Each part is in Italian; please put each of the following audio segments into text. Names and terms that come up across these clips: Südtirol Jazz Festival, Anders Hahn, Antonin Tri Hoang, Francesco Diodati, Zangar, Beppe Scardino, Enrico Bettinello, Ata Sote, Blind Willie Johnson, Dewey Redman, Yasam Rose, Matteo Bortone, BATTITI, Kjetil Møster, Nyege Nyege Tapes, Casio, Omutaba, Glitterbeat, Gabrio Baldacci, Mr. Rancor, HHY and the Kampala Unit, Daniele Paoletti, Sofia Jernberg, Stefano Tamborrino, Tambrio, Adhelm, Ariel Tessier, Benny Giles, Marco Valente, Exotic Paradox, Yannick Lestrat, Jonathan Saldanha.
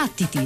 Battiti!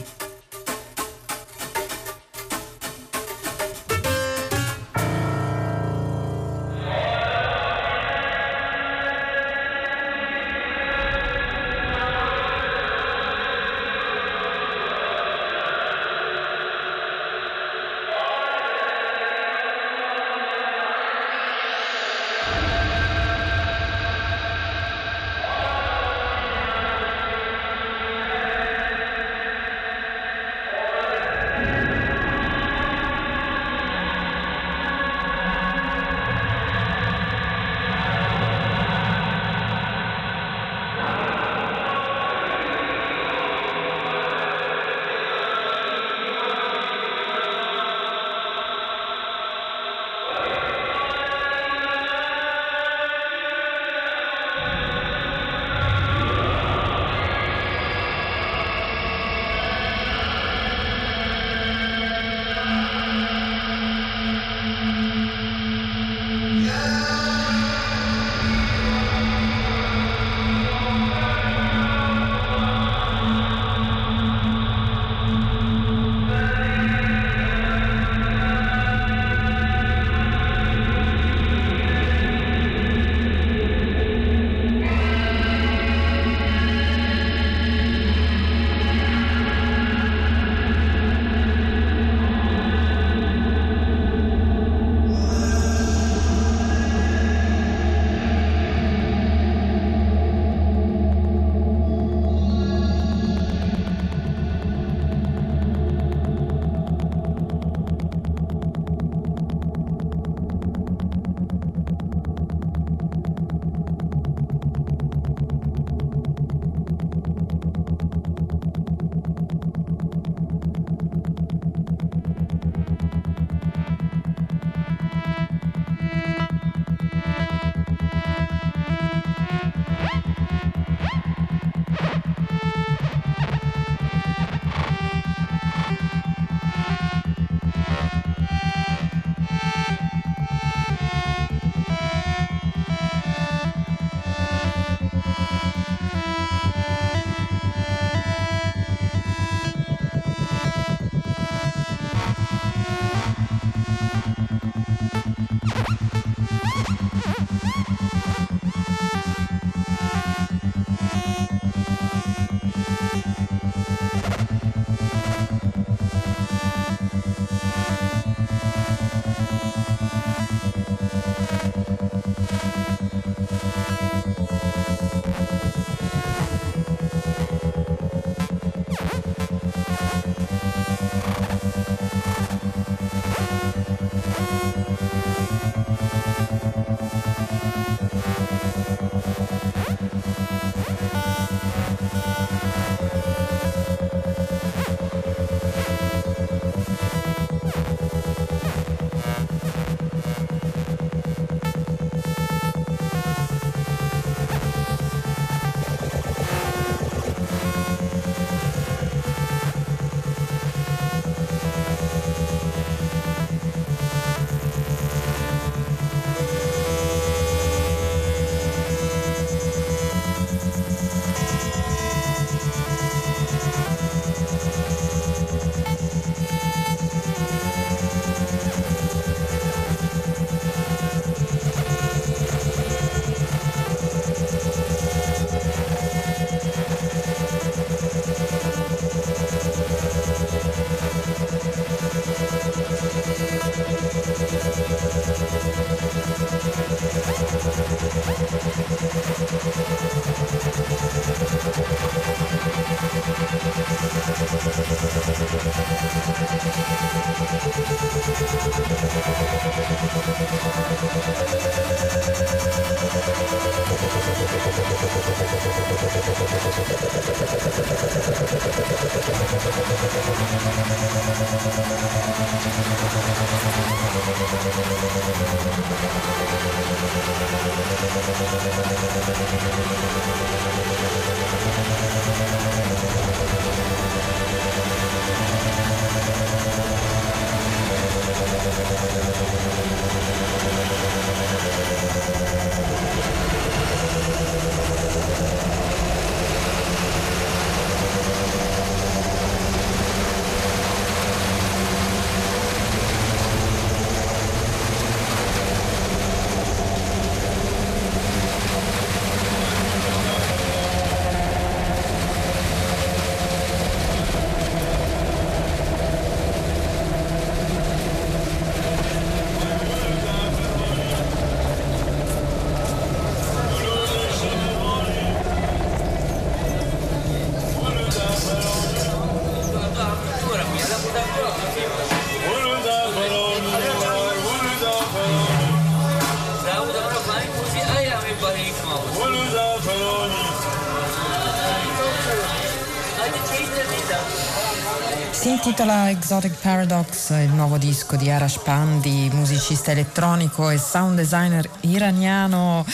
Si intitola Exotic Paradox, il nuovo disco di Arash Pandi, musicista elettronico e sound designer iraniano,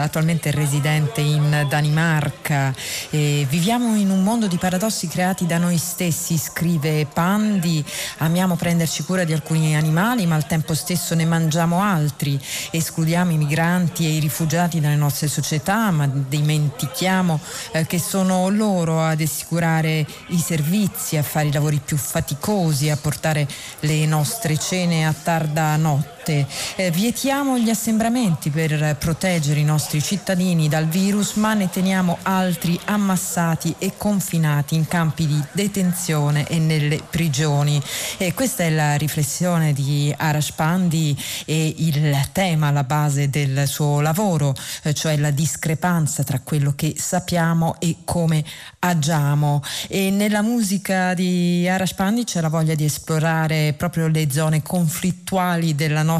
attualmente residente in Danimarca. Viviamo in un mondo di paradossi creati da noi stessi, scrive Pandi. Amiamo prenderci cura di alcuni animali, ma al tempo stesso ne mangiamo altri. Escludiamo i migranti e i rifugiati dalle nostre società, ma dimentichiamo che sono loro ad assicurare i servizi, a fare i lavori più faticosi, a portare le nostre cene a tarda notte. Vietiamo gli assembramenti per proteggere i nostri cittadini dal virus, ma ne teniamo altri ammassati e confinati in campi di detenzione e nelle prigioni. Questa è la riflessione di Arash Pandi e il tema alla base del suo lavoro, cioè la discrepanza tra quello che sappiamo e come agiamo. E nella musica di Arash Pandi c'è la voglia di esplorare proprio le zone conflittuali della nostra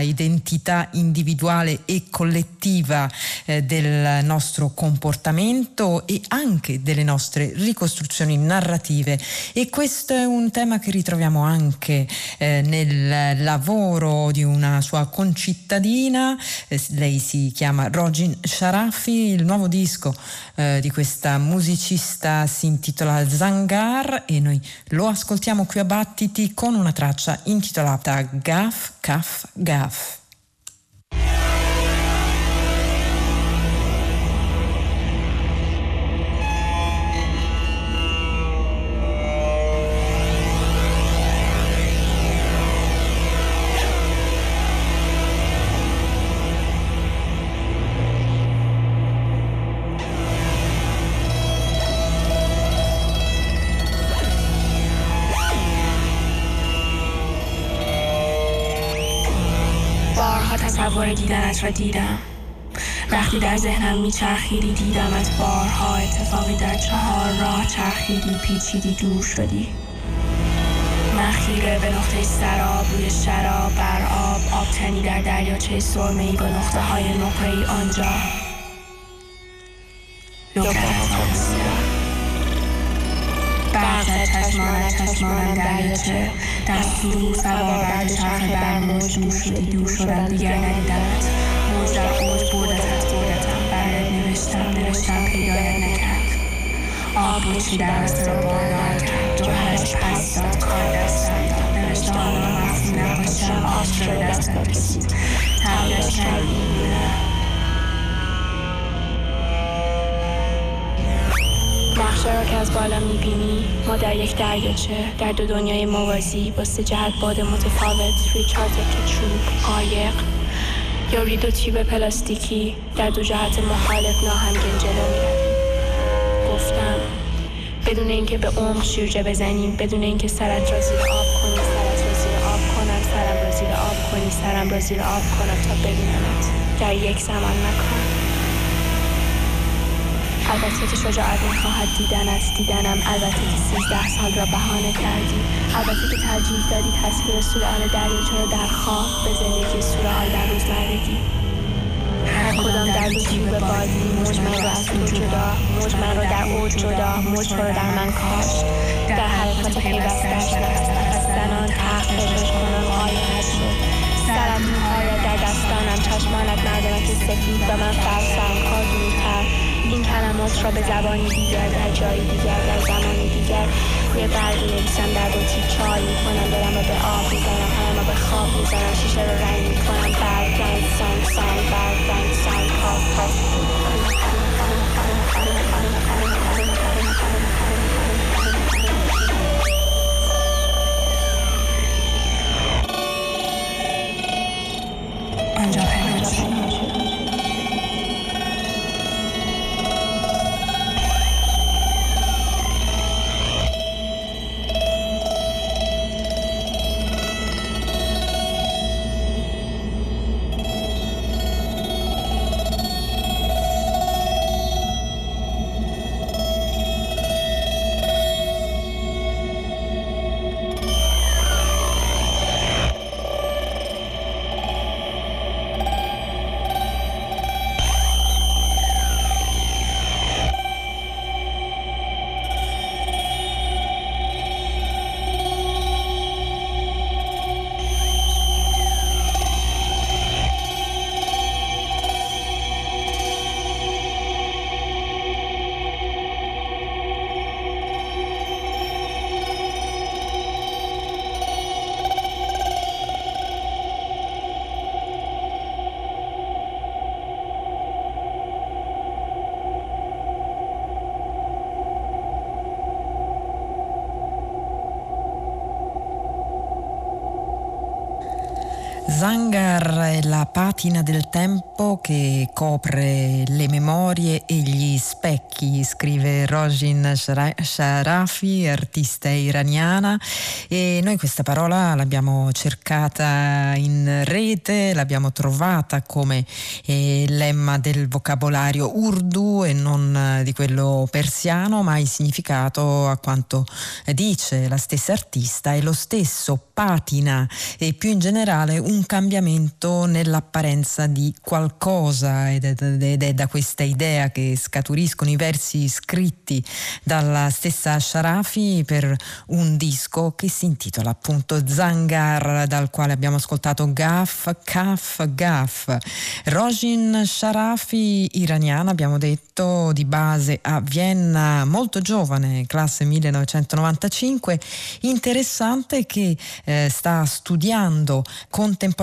identità individuale e collettiva, del nostro comportamento e anche delle nostre ricostruzioni narrative, e questo è un tema che ritroviamo anche nel lavoro di una sua concittadina, lei si chiama Rogin Sharafi. Il nuovo disco di questa musicista si intitola Zangar e noi lo ascoltiamo qui a Battiti con una traccia intitolata Gaf, Gaf, Gaf. را دیدم وقتی در ذهنم میچرخیدی دیدمت بارها اتفاقی در چهار راه چرخیدی پیچیدی دور شدی من خیره به نقطه سراب روی شراب بر آب آبتنی در دریاچه سرمه‌ای با نقطه های نقره‌ای آنجا برزد چشمان دریاچه در سرور سوابرد چرخ برموج دور شدی دور شدن دیگر ندیدمت موج در اوج بردتم برد نوشتم پیدایت نکرد آب روشی در سرور باردار کرد جوهرش پس داد کار دستم داد نوشتم آنها مخصوم نباشم آش رو دستم رسید تبدیلش کردیم نقشه را که از بالا میبینی ما در یک دریاچه در دو دنیای موازی با سه جهت باد متفاوت روی چهار تکه چوب قایق یا رید و تیب پلاستیکی در دو جهت مخالف ناهمگن جلو میرویم گفتم بدون اینکه به عمق شیرجه بزنیم بدون اینکه سرت را زیر آب کنی سرت را زیر آب کنم سرم را زیر آب کنی سرم را زیر آب کنم تا ببینمت در یک زمان مکان البته که شجاعت میخواهد دیدن از دیدنم البته که 13 سال را بهانه کردی البته که ترجیح دادی تصویر سورئال دریاچه را در خواب به زندگی سورئال در روزمرگی هر کدام در دو جیب بادی موج من را از او جدا موج من را در اوج جدا موج را در من کاشت در حلقات پیوستش نفس زنان تحقیق کنم آینه شد سرم موها را در دستانم چشمانت مردانک سفید و من فرسم کار دورتر این کلمات را به زبانی دیگر در جایی دیگر در زمانی دیگر یه برگی نویسم در بطری چای میکنم دلم را به آب میزنم همه به خواب میزنم شیشه را رنگ میکنم برگ رنگ سنگ سنگ برگ رنگ سنگ کاف کاف آنجا پناه شد Zangar è la patina del tempo che copre le memorie e gli specchi, scrive Rogin Sharafi, artista iraniana, e noi questa parola l'abbiamo cercata in rete, l'abbiamo trovata come lemma del vocabolario urdu e non di quello persiano, ma il significato, a quanto dice la stessa artista, è lo stesso: patina e più in generale un cambiamento nell'apparenza di qualcosa, ed è da questa idea che scaturiscono i versi scritti dalla stessa Sharafi per un disco che si intitola appunto Zangar, dal quale abbiamo ascoltato Gaff, Kaf, Gaff. Rogin Sharafi, iraniana, abbiamo detto, di base a Vienna, molto giovane, classe 1995, interessante che sta studiando contemporaneamente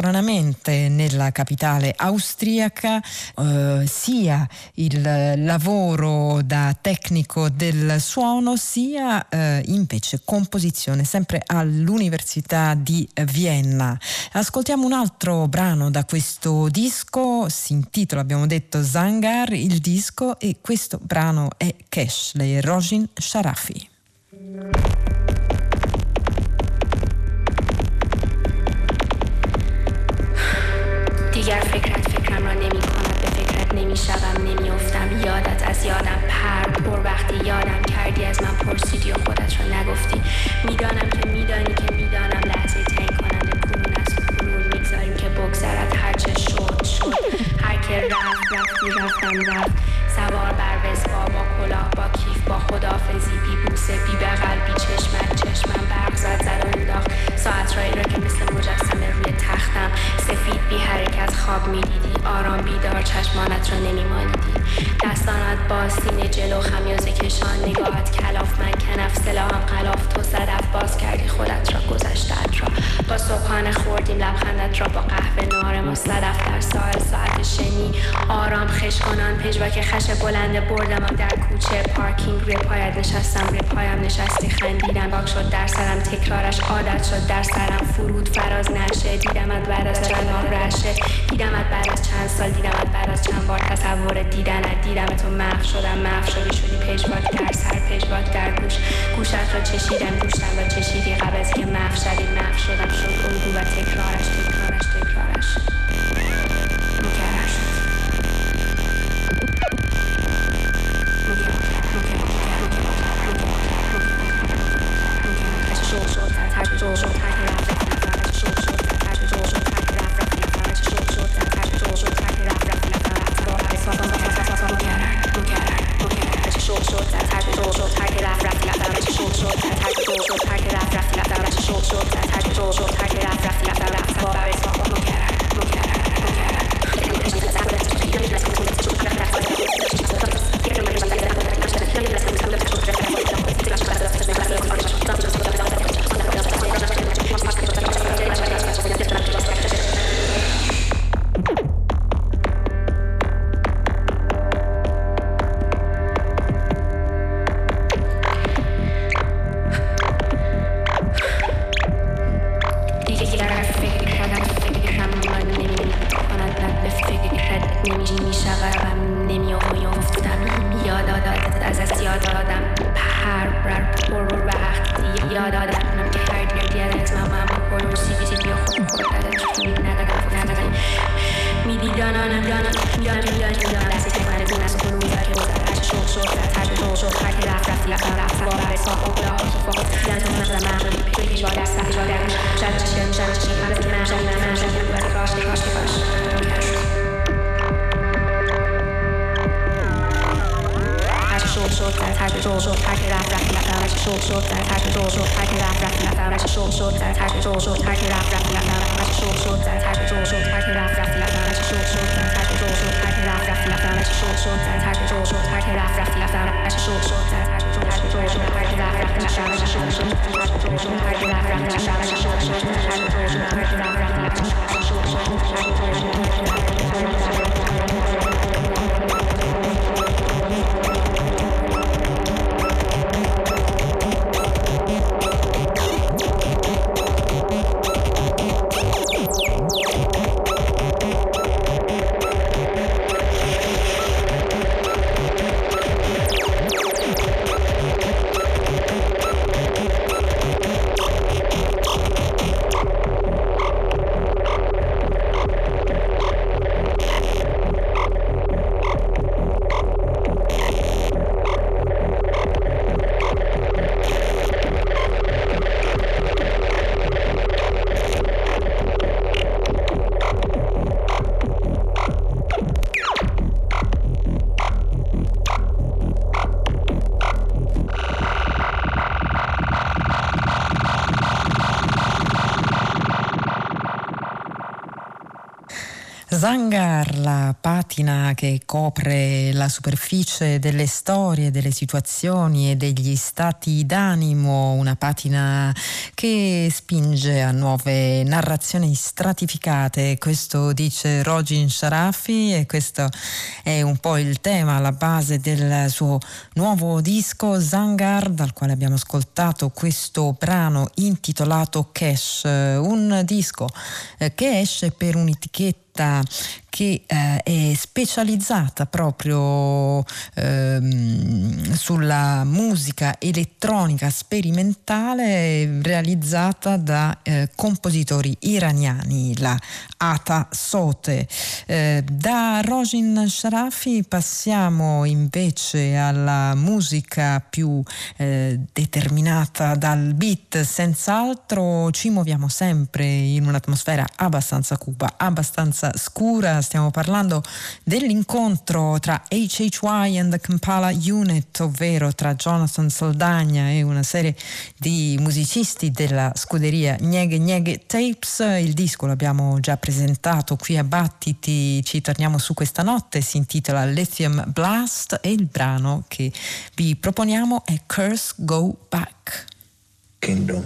nella capitale austriaca sia il lavoro da tecnico del suono sia invece composizione, sempre all'Università di Vienna. Ascoltiamo un altro brano da questo disco, si intitola, abbiamo detto, Zangar il disco, e questo brano è Kesh, le Rogin Sharafi. دیگر فکرم را نمی کنم، به فکرت نمی شوم، نمی افتم، یادت از یادم پر بر وقتی یادم کردی، از من پرسیدی و خودت را نگفتی، میدانم که میدانی که میدانم، لحظه تنگ کننده کنون از کنون میگذاریم که بگذرد، هرچه شد شد، هر که رفت رفتی رفتم رفت، سوار بر وزبا با کلاه با کیف با خداحافظی، بی بوسه بی بغل بی چشمم برق زد زد انداخت، ساعتهایی را که مثل مجسمه روی تختم سفید بی حرکت خواب میدیدی، آرام بیدار چشمانت را نمیمالیدی، دستانت باز سینه جلو خمیازه کشان، نگاهت کلاف من کنف سلاحم غلاف، تو صدف باز کردی خودت را گذشتت را با صبحانه خوردیم، لبخندت را با قهوه نار ما صدف در ساعت شنی، آرام خشکنان پژواک خش بلنده بردم در کوچه پارکینگ، روی پایت نشستم روی پایم نشستی، خندیدم باک شد در سرم تکرارش عادت شد در سرم، فرود فراز نشه، دیدمت بعد از چند ماه رشه، دیدمت بعد از چند سال، دیدمت بعد از چند بار تصور دیدنت، دیدمت و محو شدی پژواک در سر پژواک در گوش، گوشت را چشیدم گوشتم را چشیدی، قبض که محو شدم شد اون و تکرارش Zangar, la patina che copre la superficie delle storie, delle situazioni e degli stati d'animo, una patina che spinge a nuove narrazioni stratificate, questo dice Rogin Sharafi, e questo è un po' il tema alla base del suo nuovo disco Zangar, dal quale abbiamo ascoltato questo brano intitolato Cash, un disco che esce per un'etichetta che è specializzata proprio sulla musica elettronica sperimentale, realizzata da compositori iraniani, la Ata Sote. Da Rogin Sharafi passiamo invece alla musica più determinata dal beat, senz'altro ci muoviamo sempre in un'atmosfera abbastanza cupa, abbastanza scura. Stiamo parlando dell'incontro tra HHY and the Kampala Unit, ovvero tra Jonathan Saldanha e una serie di musicisti della scuderia Nyege Nyege Tapes. Il disco l'abbiamo già presentato qui a Battiti, ci torniamo su questa notte, si intitola Lithium Blast e il brano che vi proponiamo è Curse Go Back. Kingdom.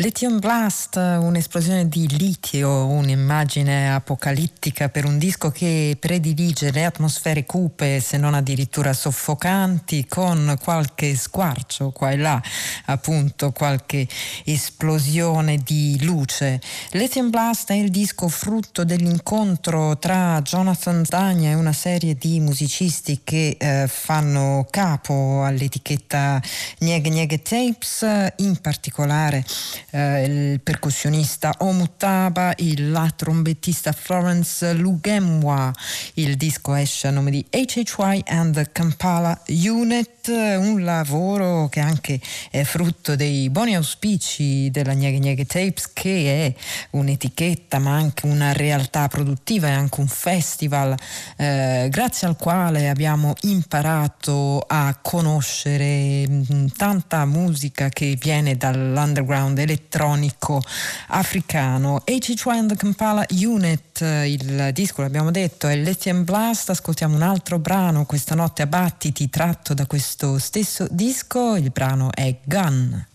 Lithium Blast, un'esplosione di litio, un'immagine apocalittica per un disco che predilige le atmosfere cupe, se non addirittura soffocanti, con qualche squarcio qua e là, appunto qualche esplosione di luce. Lithium Blast è il disco frutto dell'incontro tra Jonathan Saldanha e una serie di musicisti che fanno capo all'etichetta Nyege Nyege Tapes, in particolare il percussionista Omutaba, la trombettista Florence Lugemwa. Il disco esce a nome di HHY and the Kampala Unit, un lavoro che anche è frutto dei buoni auspici della Nyege Nyege Tapes, che è un'etichetta ma anche una realtà produttiva e anche un festival, grazie al quale abbiamo imparato a conoscere tanta musica che viene dall'underground elettronico africano. HHY and the Kampala Unit, il disco l'abbiamo detto è Lithium Blast. Ascoltiamo un altro brano, Questa notte a Battiti, tratto da questo stesso disco. Il brano è Gun.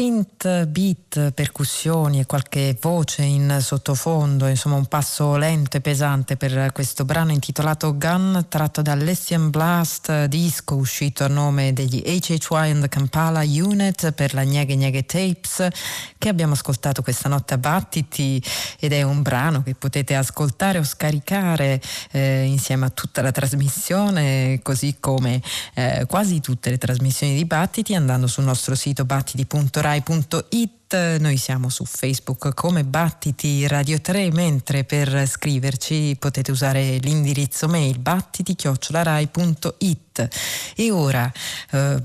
synth beat, percussioni e qualche voce in sottofondo, insomma un passo lento e pesante per questo brano intitolato Gun, tratto da Lessian Blast, disco uscito a nome degli HHY and the Kampala Unit per la Nyege Nyege Tapes, che abbiamo ascoltato questa notte a Battiti, ed è un brano che potete ascoltare o scaricare insieme a tutta la trasmissione, così come quasi tutte le trasmissioni di Battiti, andando sul nostro sito battiti.rai.it. Noi siamo su Facebook come Battiti Radio 3, mentre per scriverci potete usare l'indirizzo mail battiti@rai.it. E ora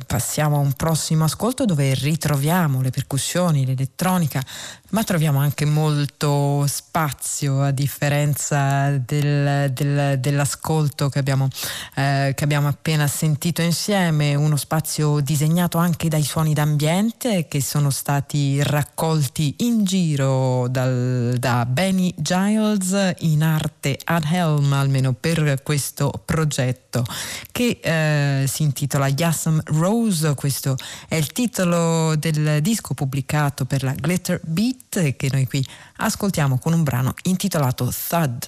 passiamo a un prossimo ascolto dove ritroviamo le percussioni, l'elettronica, ma troviamo anche molto spazio, a differenza dell'ascolto che abbiamo appena sentito insieme, uno spazio disegnato anche dai suoni d'ambiente che sono stati raccolti in giro da Benny Giles, in arte Adhelm, almeno per questo progetto, che si intitola Yasam Rose. Questo è il titolo del disco pubblicato per la Glitterbeat, che noi qui ascoltiamo con un brano intitolato Thud.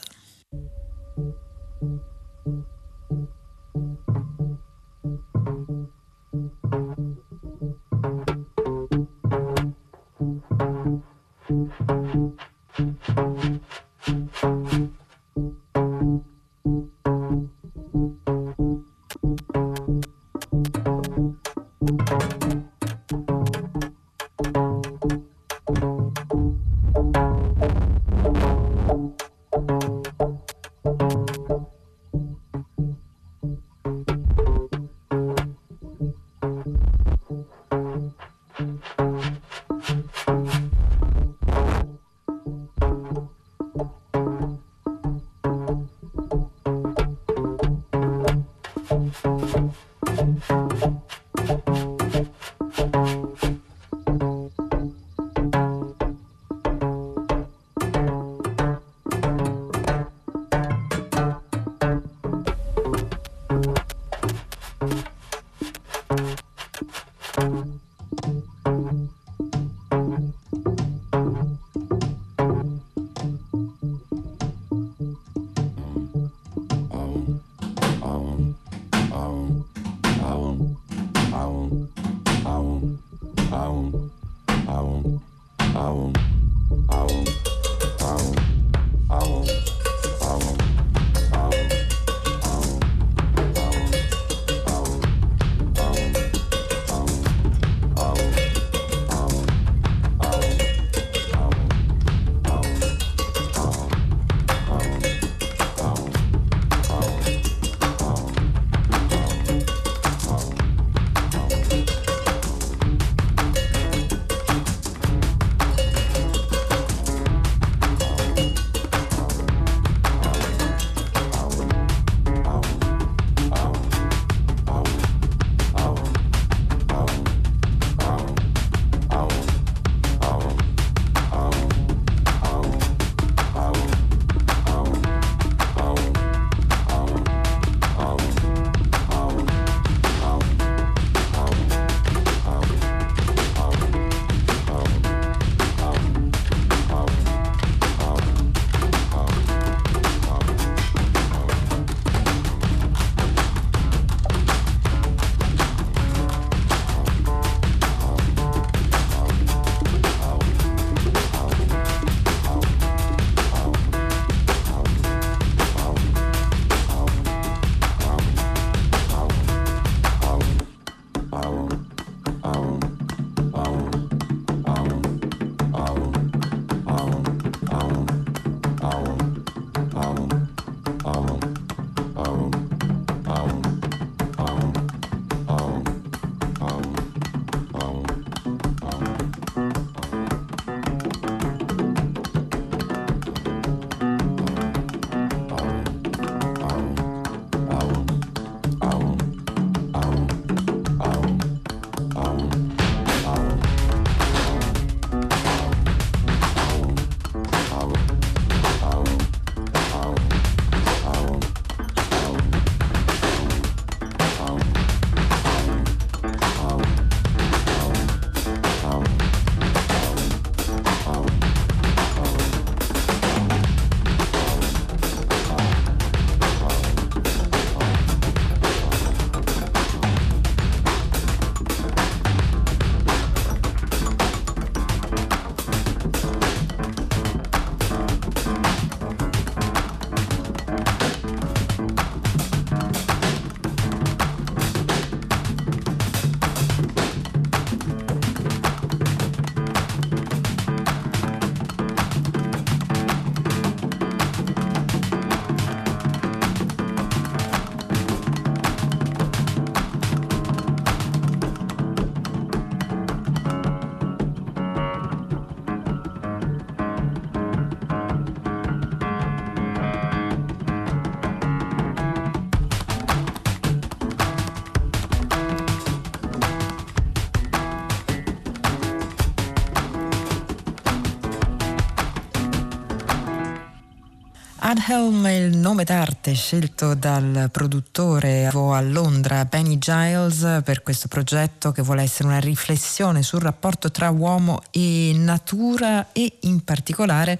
Adhelm è il nome d'arte scelto dal produttore a Londra Benny Giles per questo progetto che vuole essere una riflessione sul rapporto tra uomo e natura e in particolare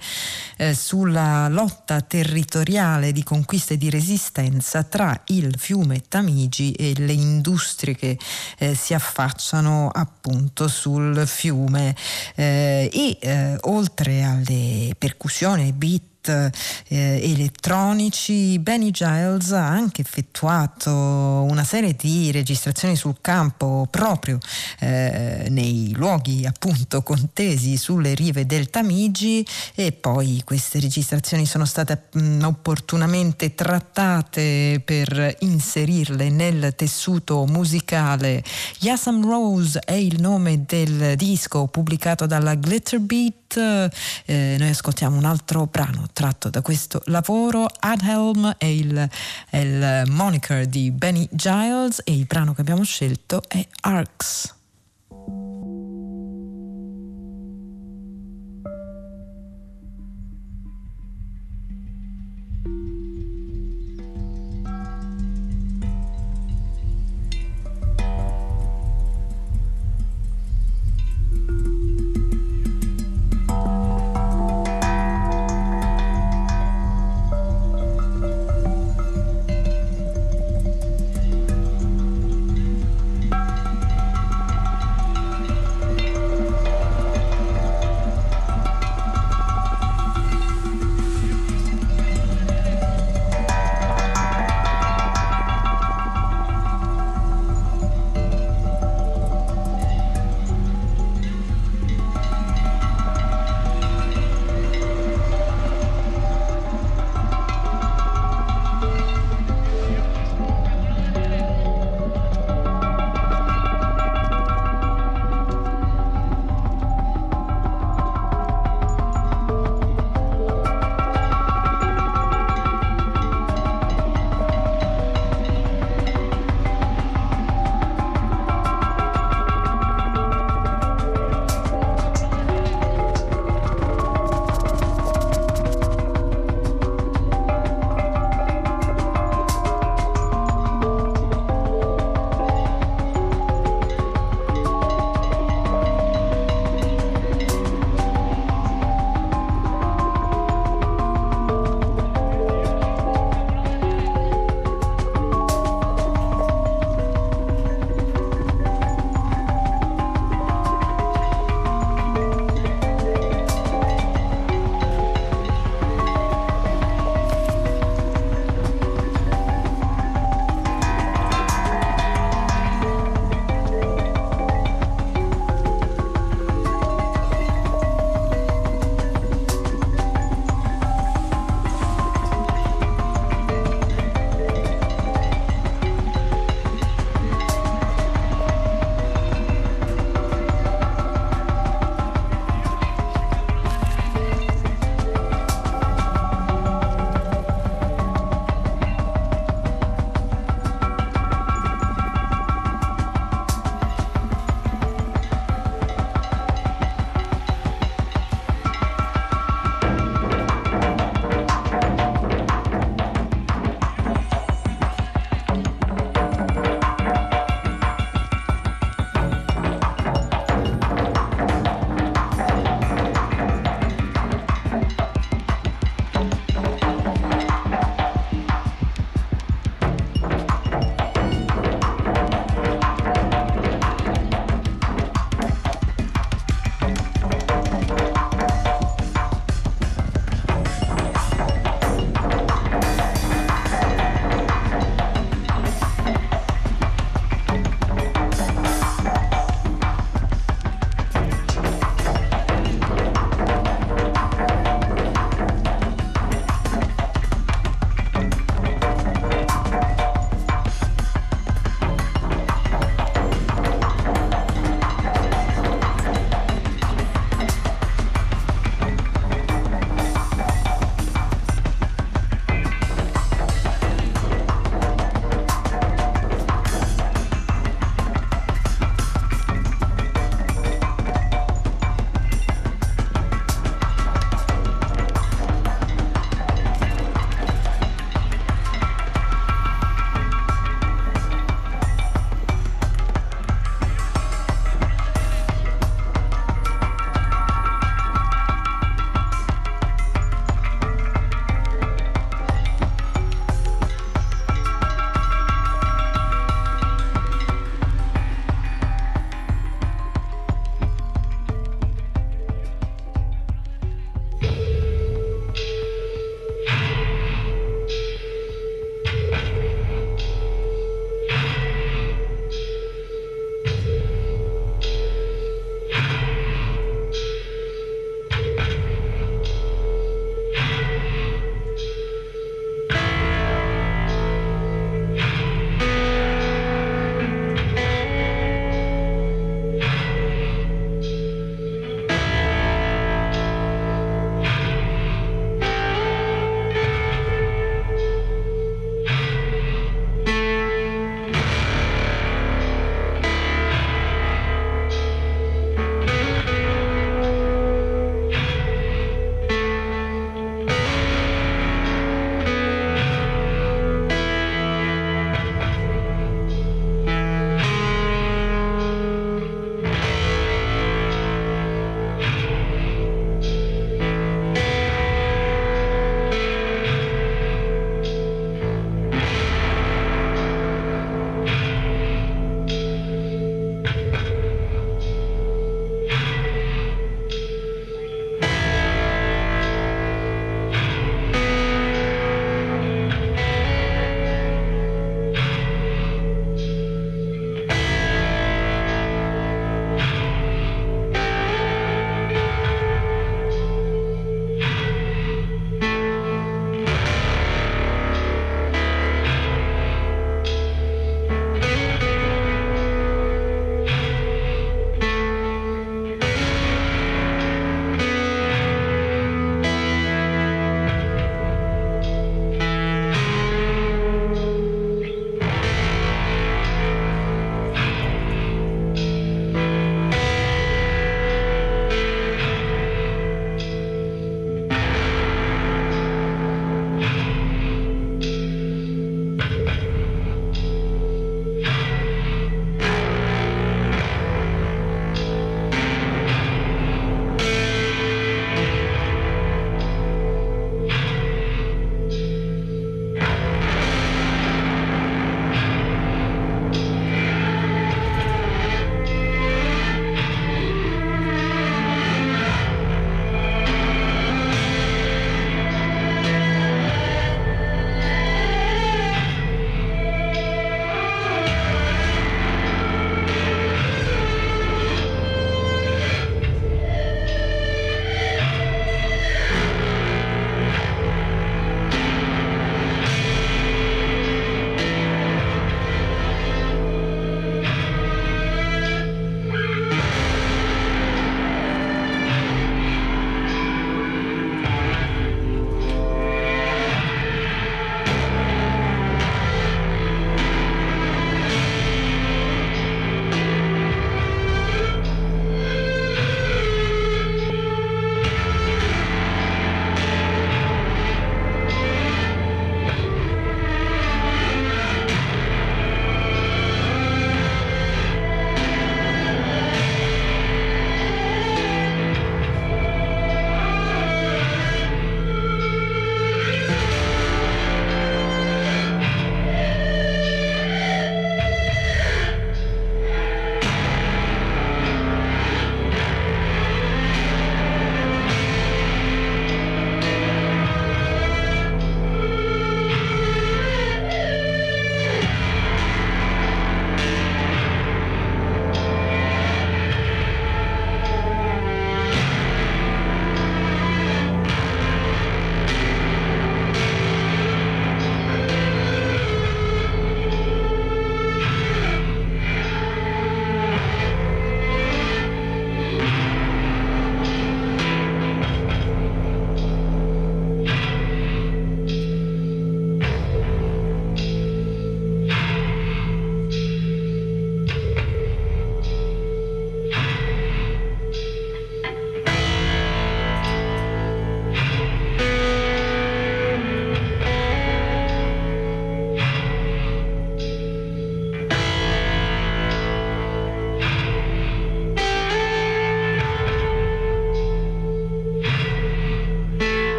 sulla lotta territoriale di conquista e di resistenza tra il fiume Tamigi e le industrie che si affacciano appunto sul fiume e oltre alle percussioni, ai beat elettronici, Benny Giles ha anche effettuato una serie di registrazioni sul campo proprio nei luoghi appunto contesi sulle rive del Tamigi e poi queste registrazioni sono state opportunamente trattate per inserirle nel tessuto musicale. Yasam Rose è il nome del disco pubblicato dalla Glitterbeat. Noi ascoltiamo un altro brano tratto da questo lavoro. Adhelm è il moniker di Benny Giles e il brano che abbiamo scelto è Arcs.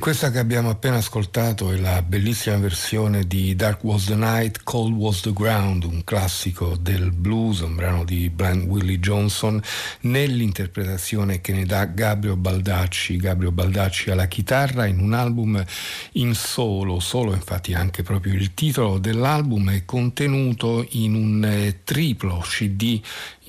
questa che abbiamo appena ascoltato è la bellissima versione di Dark Was the Night, Cold Was the Ground, un classico del blues, un brano di Blind Willie Johnson, nell'interpretazione che ne dà Gabrio Baldacci alla chitarra, in un album in solo, infatti anche proprio il titolo dell'album è contenuto in un triplo CD,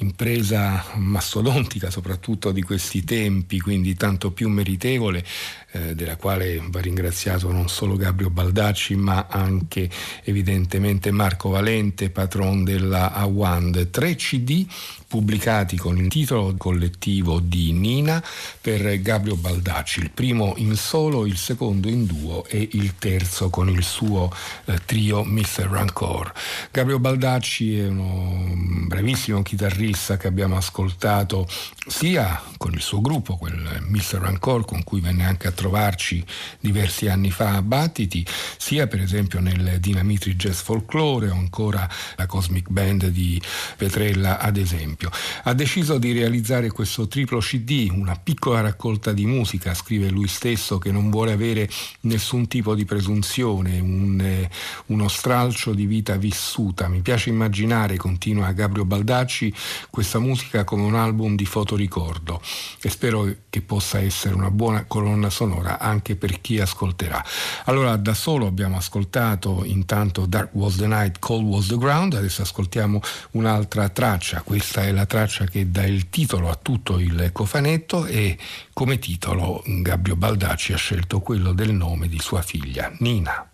impresa mastodontica soprattutto di questi tempi, quindi tanto più meritevole, della quale va ringraziato non solo Gabrio Baldacci ma anche evidentemente Marco Valente, patron della Awand. 3 CD pubblicati con il titolo collettivo di Nina per Gabrio Baldacci, il primo in solo, il secondo in duo e il terzo con il suo trio Mr. Rancor. Gabrio Baldacci è un bravissimo chitarrista che abbiamo ascoltato sia con il suo gruppo, quel Mr. Rancor con cui venne anche a trovarci diversi anni fa a Battiti, sia per esempio nel Dinamitri Jazz Folklore o ancora la Cosmic Band di Petrella ad esempio. Ha deciso di realizzare questo triplo CD, una piccola raccolta di musica, scrive lui stesso, che non vuole avere nessun tipo di presunzione, uno stralcio di vita vissuta. Mi piace immaginare, continua Gabrio Baldacci, questa musica come un album di fotoricordo e spero che possa essere una buona colonna sonora anche per chi ascolterà. Allora, da solo abbiamo ascoltato intanto Dark Was the Night, Cold Was the Ground, adesso ascoltiamo un'altra traccia. Questa è la traccia che dà il titolo a tutto il cofanetto e come titolo Gabrio Baldacci ha scelto quello del nome di sua figlia, Nina.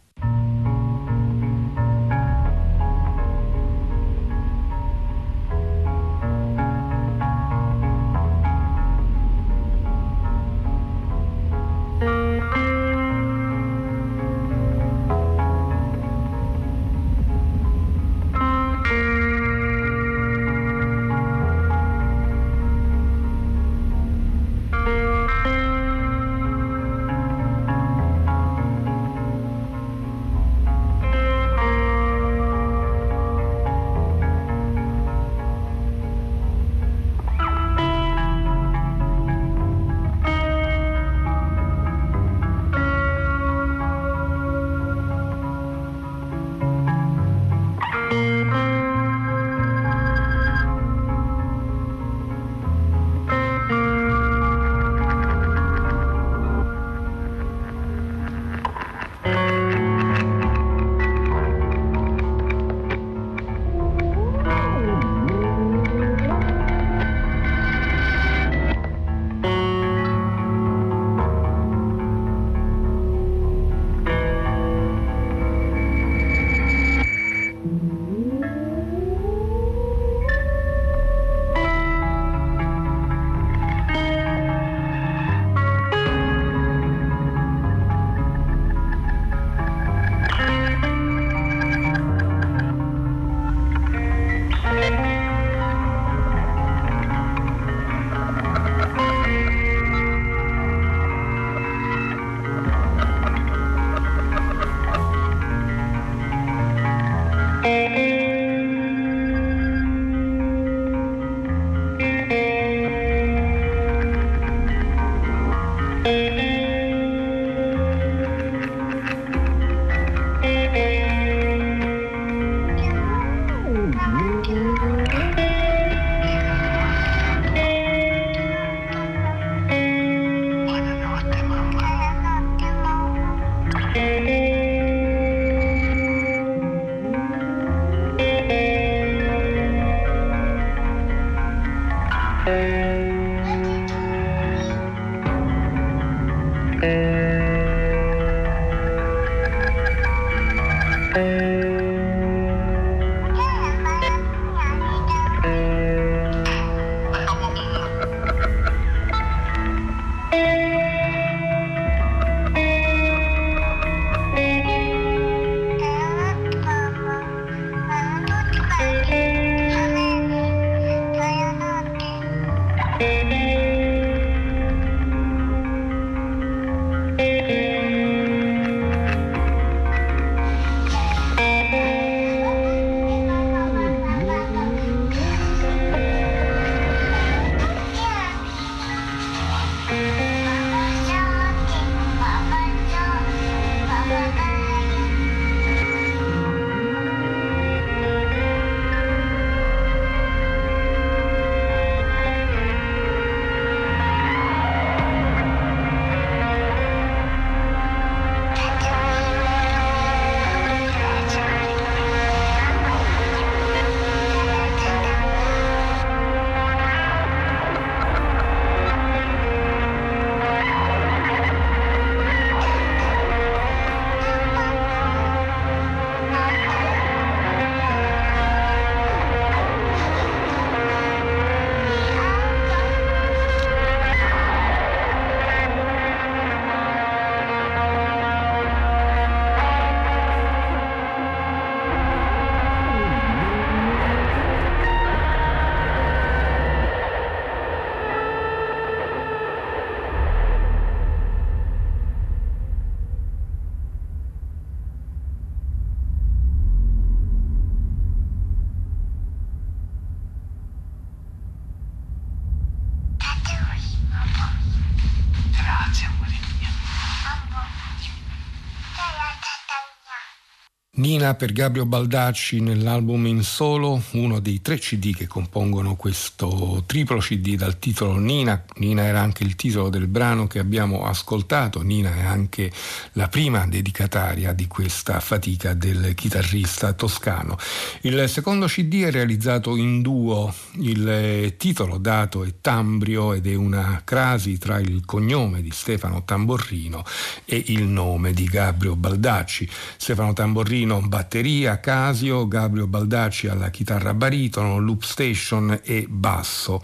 Nina per Gabrio Baldacci nell'album in solo, uno dei 3 CD che compongono questo triplo CD dal titolo Nina. Nina era anche il titolo del brano che abbiamo ascoltato, Nina è anche la prima dedicataria di questa fatica del chitarrista toscano. Il secondo CD è realizzato in duo, il titolo dato è Tambrio ed è una crasi tra il cognome di Stefano Tamborrino e il nome di Gabrio Baldacci. Stefano Tamborrino batteria, Casio, Gabrio Baldacci alla chitarra baritono, loop station e basso.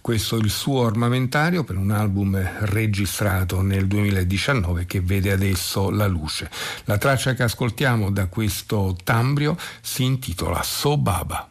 Questo è il suo armamentario per un album registrato nel 2019 che vede adesso la luce. La traccia che ascoltiamo da questo Tambrio si intitola So Baba.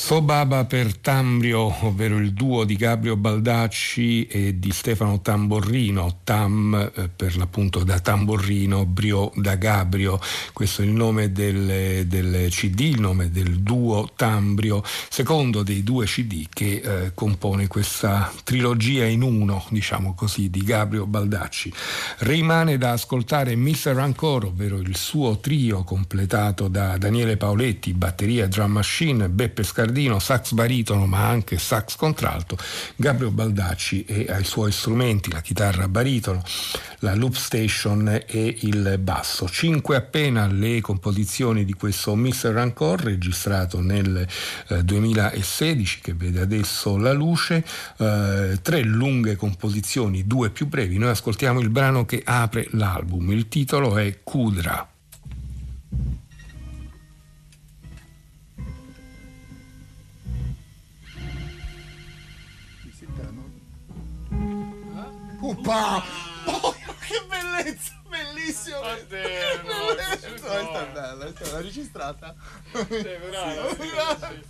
Sobaba per Tambrio, ovvero il duo di Gabrio Baldacci e di Stefano Tamborrino, Tam per l'appunto da Tamborrino, Brio da Gabrio, questo è il nome del CD, il nome del duo Tambrio, secondo dei due CD che compone questa trilogia in uno, diciamo così, di Gabrio Baldacci. Rimane da ascoltare Mr. Rancor, ovvero il suo trio completato da Daniele Paoletti, batteria, drum machine, Beppe Scardino, sax baritono ma anche sax contralto, Gabrio Baldacci e ai suoi strumenti la chitarra baritono, la loop station e il basso. 5 appena le composizioni di questo Mr. Rancor, registrato nel 2016, che vede adesso la luce, 3 lunghe composizioni, 2 più brevi. Noi ascoltiamo il brano che apre l'album, il titolo è Kudra. Pupà! Oh, che bellezza, bellissimo! Questa è bella, questa è una registrata. Cioè, bravo! Che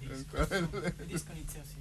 bellezza! Il disco inizia sì.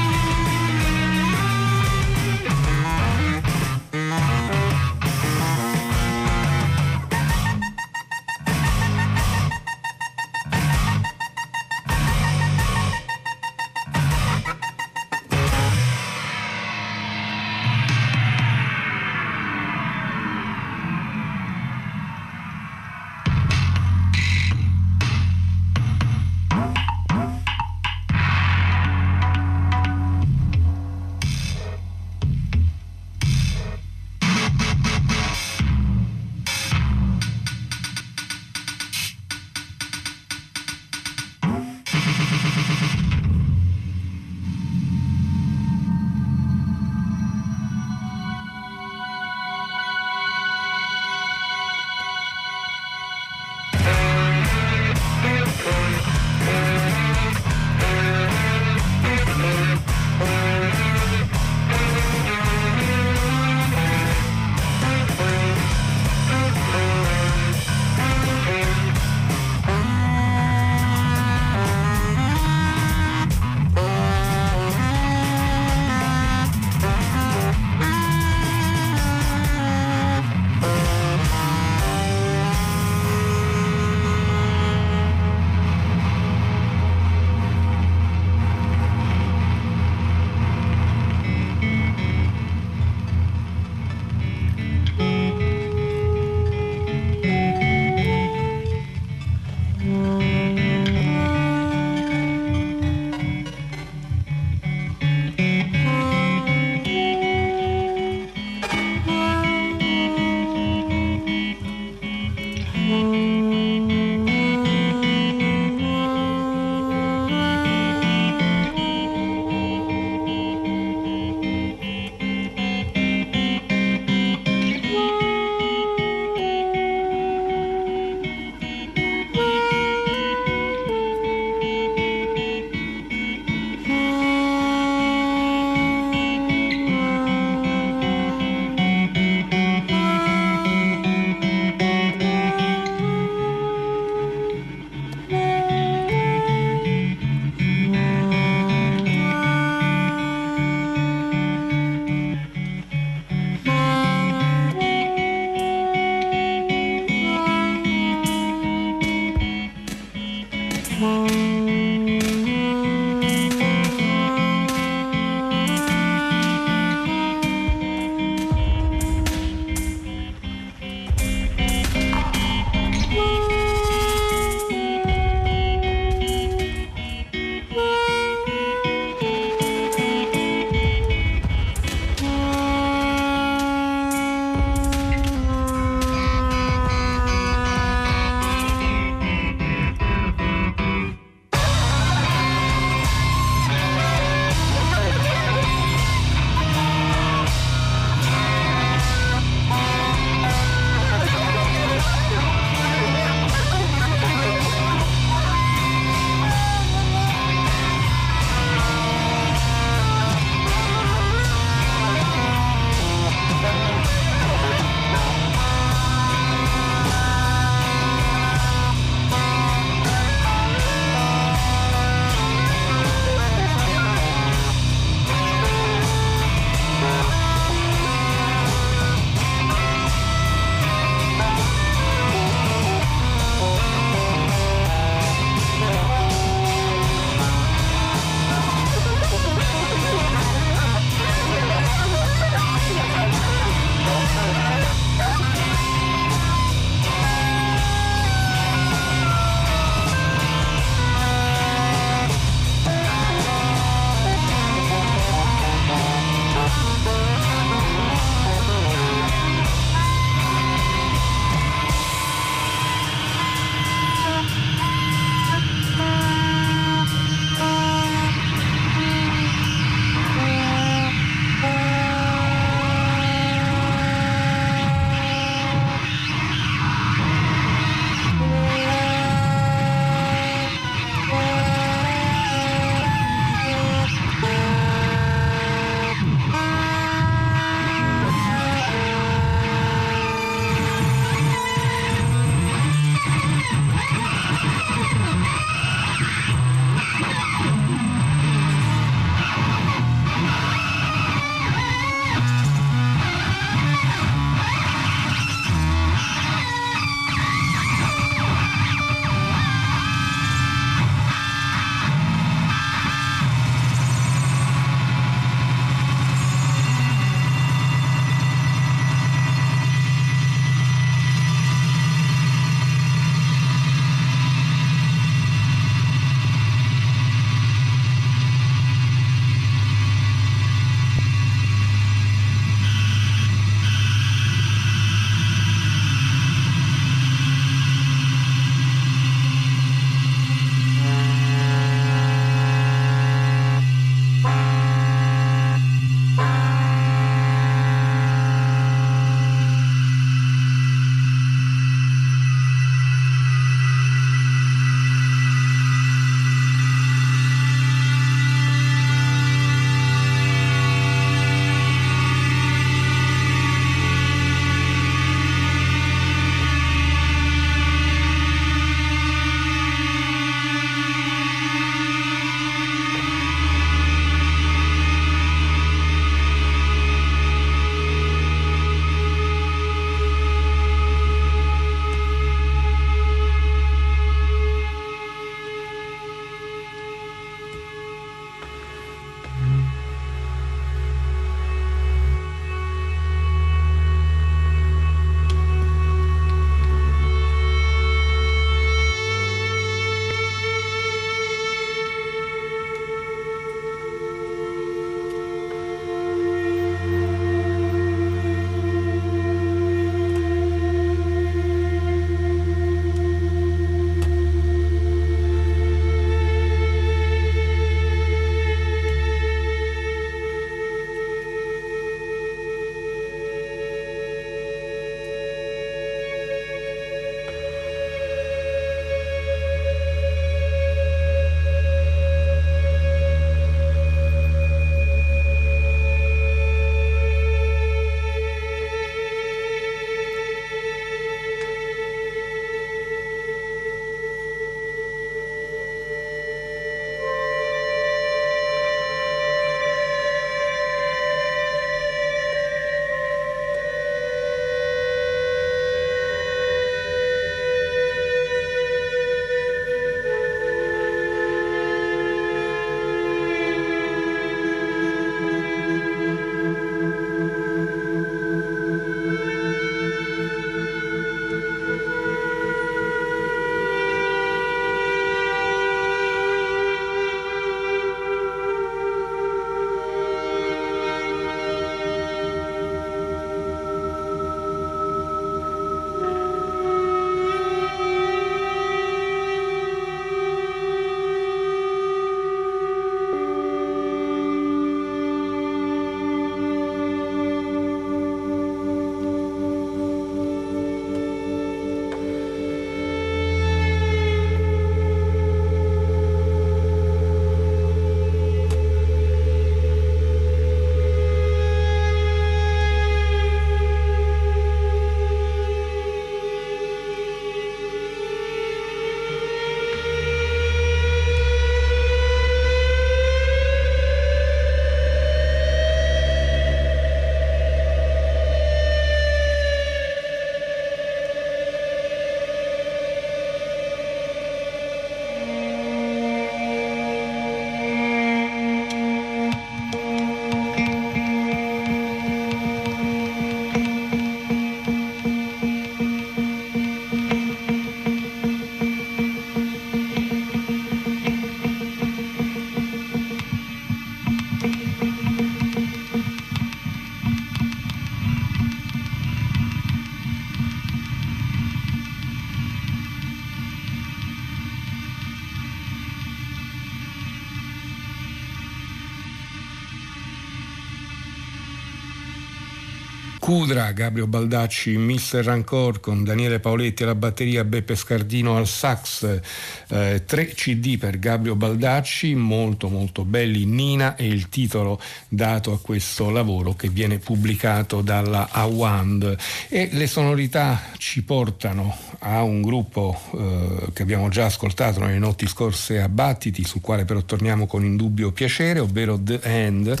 Cudra, Gabrio Baldacci, Mr. Rancor con Daniele Paoletti alla batteria, Beppe Scardino al sax, 3 CD per Gabrio Baldacci, molto molto belli. Nina è il titolo dato a questo lavoro che viene pubblicato dalla Awand, e le sonorità ci portano a un gruppo che abbiamo già ascoltato nelle notti scorse a Battiti, sul quale però torniamo con indubbio piacere, ovvero The End.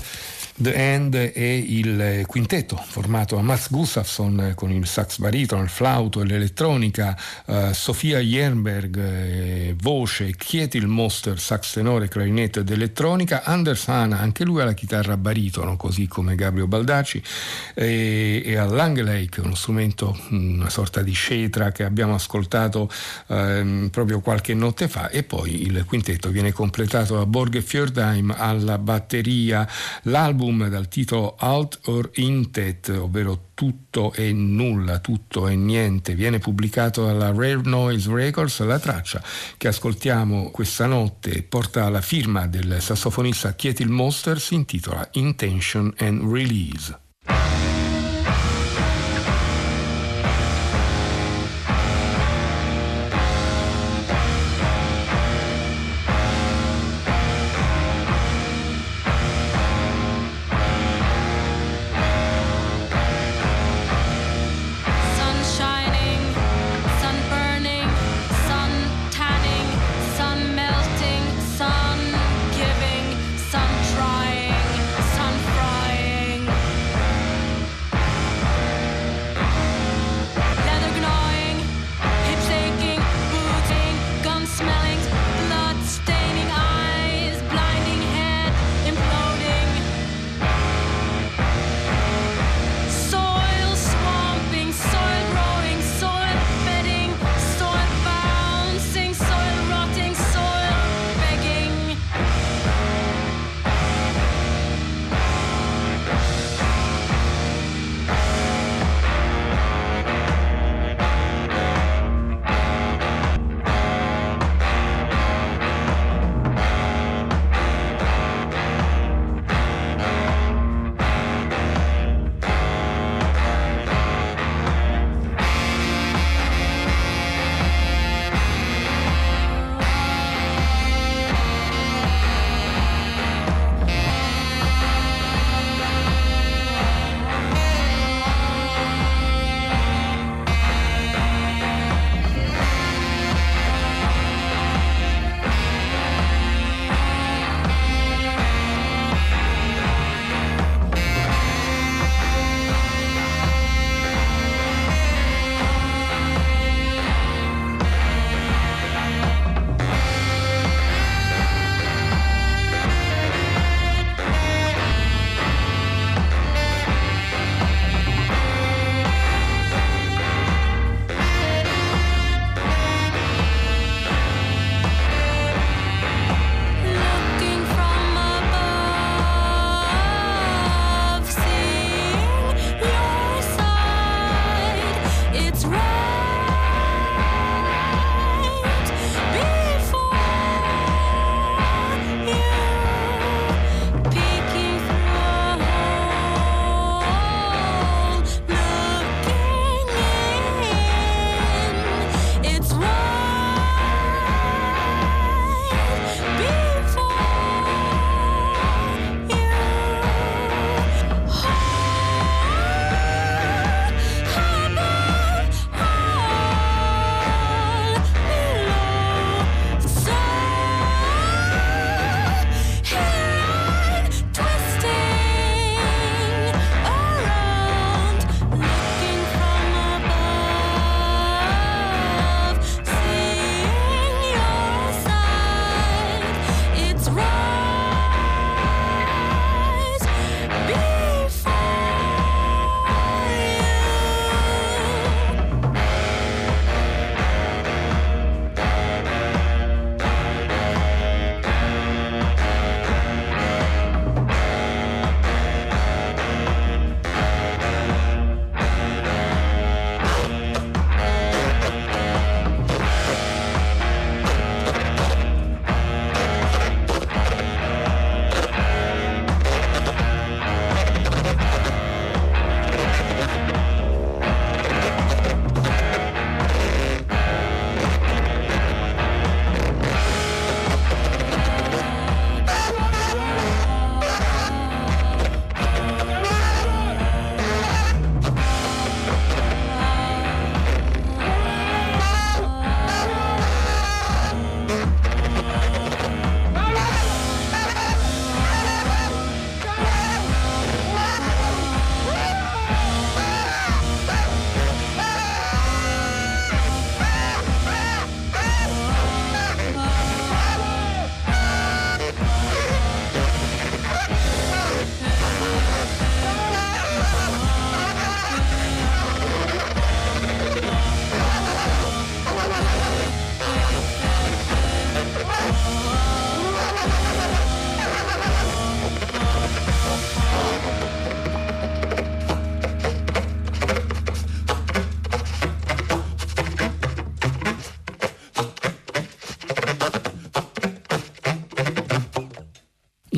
The End è il quintetto formato a Mats Gustafsson con il sax baritono, il flauto e l'elettronica, Sofia Jernberg voce, Kjetil Møster sax tenore, clarinetto ed elettronica, Anders Hahn anche lui alla chitarra baritono così come Gabrio Baldacci, e all'Angelake, uno strumento, una sorta di scetra che abbiamo ascoltato proprio qualche notte fa, e poi il quintetto viene completato da Børge Fjordheim alla batteria. L'album dal titolo Out or Intet, ovvero tutto e nulla, tutto e niente, viene pubblicato dalla Rare Noise Records. La traccia che ascoltiamo questa notte porta la firma del sassofonista Kjetil Møster, si intitola Intention and Release.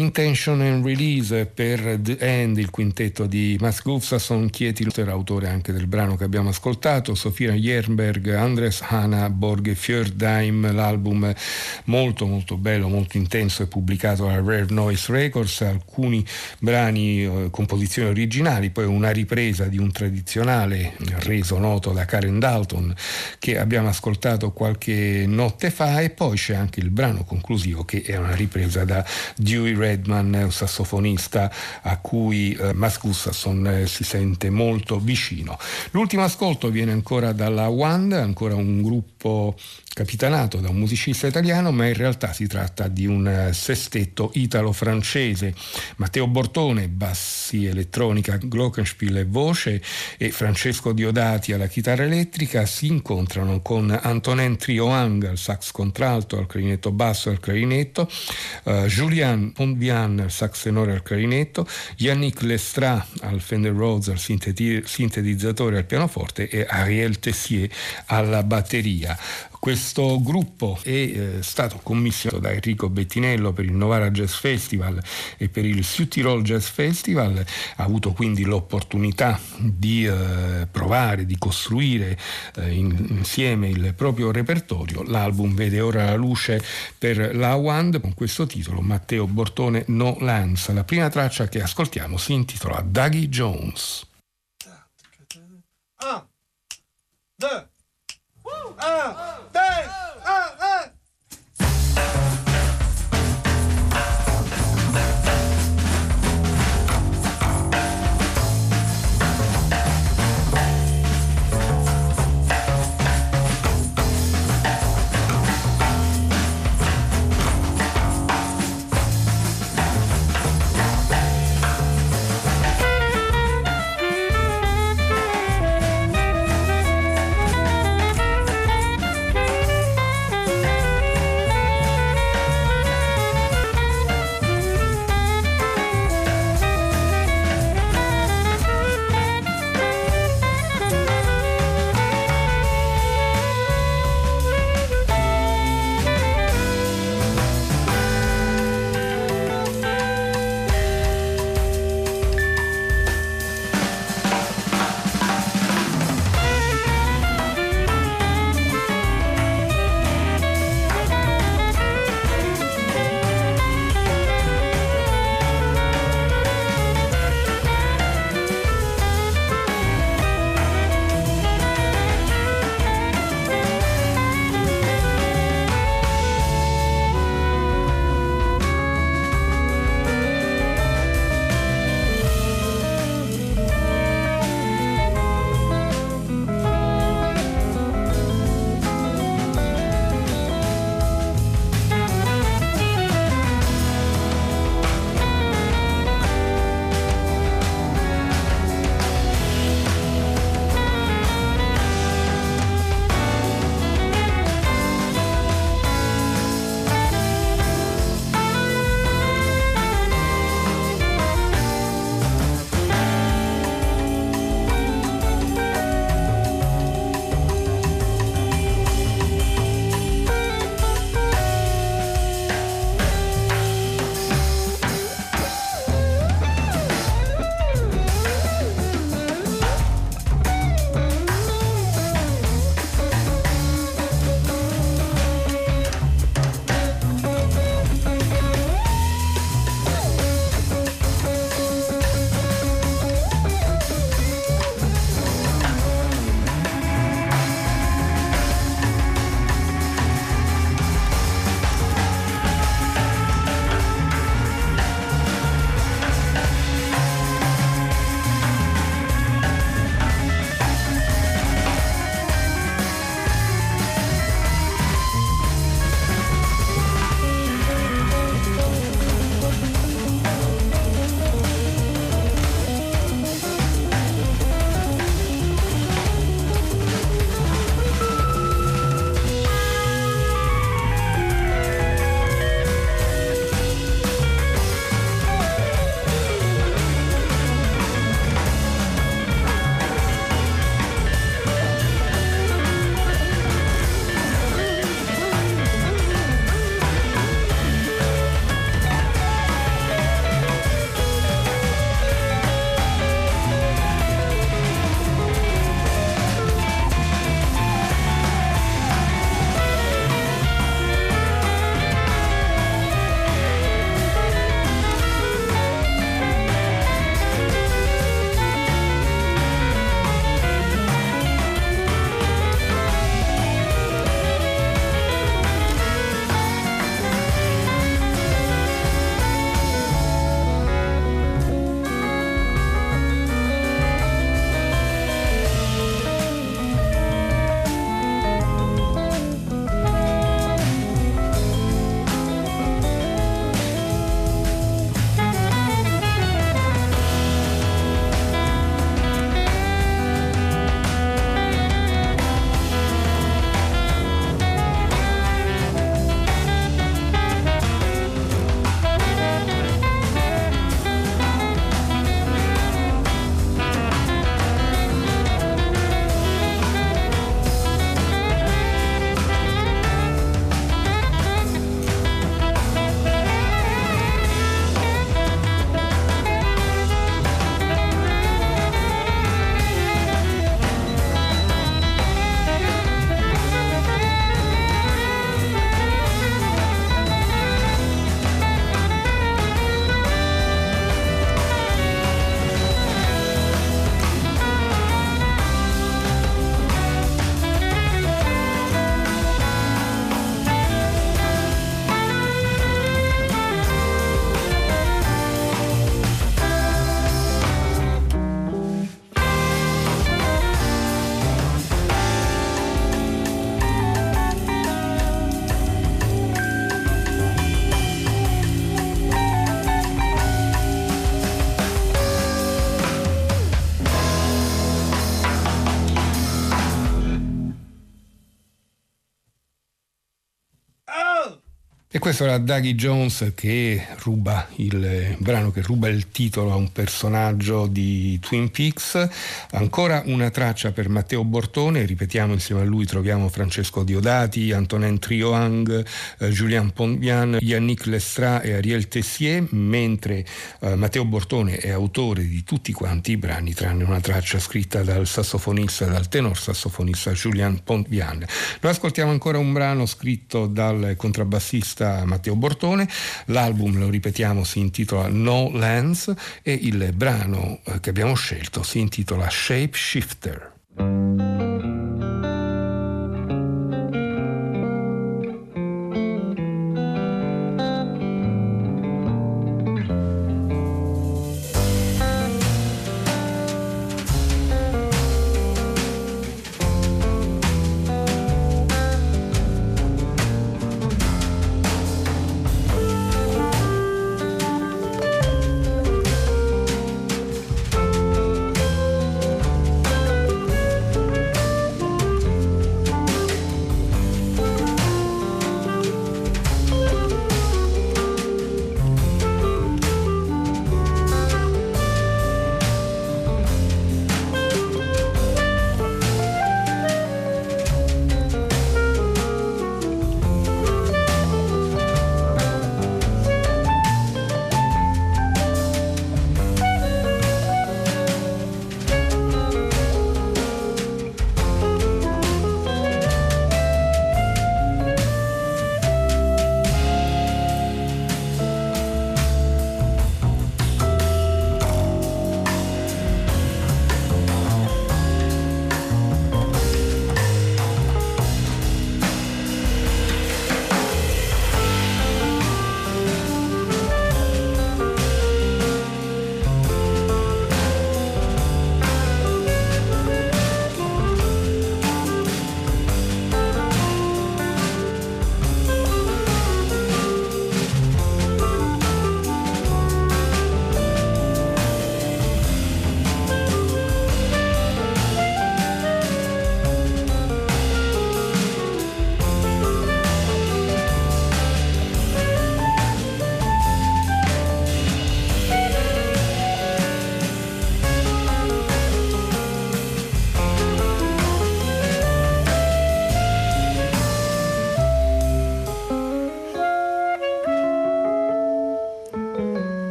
Intention and Release per The End, il quintetto di Mats Gustafsson, Kjetil Møster, autore anche del brano che abbiamo ascoltato, Sofia Jernberg, Anders Hahn, Børge Fjordheim. L'album molto bello, molto intenso, è pubblicato a Rare Noise Records, alcuni brani, composizioni originali, poi una ripresa di un tradizionale reso noto da Karen Dalton che abbiamo ascoltato qualche notte fa, e poi c'è anche il brano conclusivo che è una ripresa da Dewey Redman, un sassofonista a cui Mats Gustafsson si sente molto vicino. L'ultimo ascolto viene ancora dalla Wanda, ancora un gruppo capitanato da un musicista italiano, ma in realtà si tratta di un sestetto italo-francese: Matteo Bortone, bassi, elettronica, glockenspiel e voce, e Francesco Diodati alla chitarra elettrica. Si incontrano con Antonin Tri Hoang al sax contralto, al clarinetto basso e al clarinetto, Julian Onbian al sax tenore e al clarinetto, Yannick Lestrat al Fender Rhodes, al sintetizzatore e al pianoforte, e Ariel Tessier alla batteria. Questo gruppo è stato commissionato da Enrico Bettinello per il Novara Jazz Festival e per il Südtirol Jazz Festival, ha avuto quindi l'opportunità di provare, di costruire insieme il proprio repertorio. L'album vede ora la luce per la Wand con questo titolo, Matteo Bortone No Lance. La prima traccia che ascoltiamo si intitola Dougie Jones. E questo era Dougie Jones che ruba il brano che ruba il titolo a un personaggio di Twin Peaks. Ancora una traccia per Matteo Bortone, ripetiamo, insieme a lui troviamo Francesco Diodati, Antonin Tri Hoang, Julien Pombian, Yannick Lestrat e Ariel Tessier, mentre Matteo Bortone è autore di tutti quanti i brani tranne una traccia scritta dal sassofonista, dal tenor sassofonista Julien Pombian. Noi ascoltiamo ancora un brano scritto dal contrabbassista Matteo Bortone, l'album, lo ripetiamo, si intitola No Lands e il brano che abbiamo scelto si intitola Shape Shifter.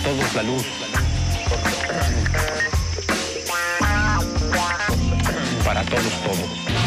a todos la luz, para todos todo.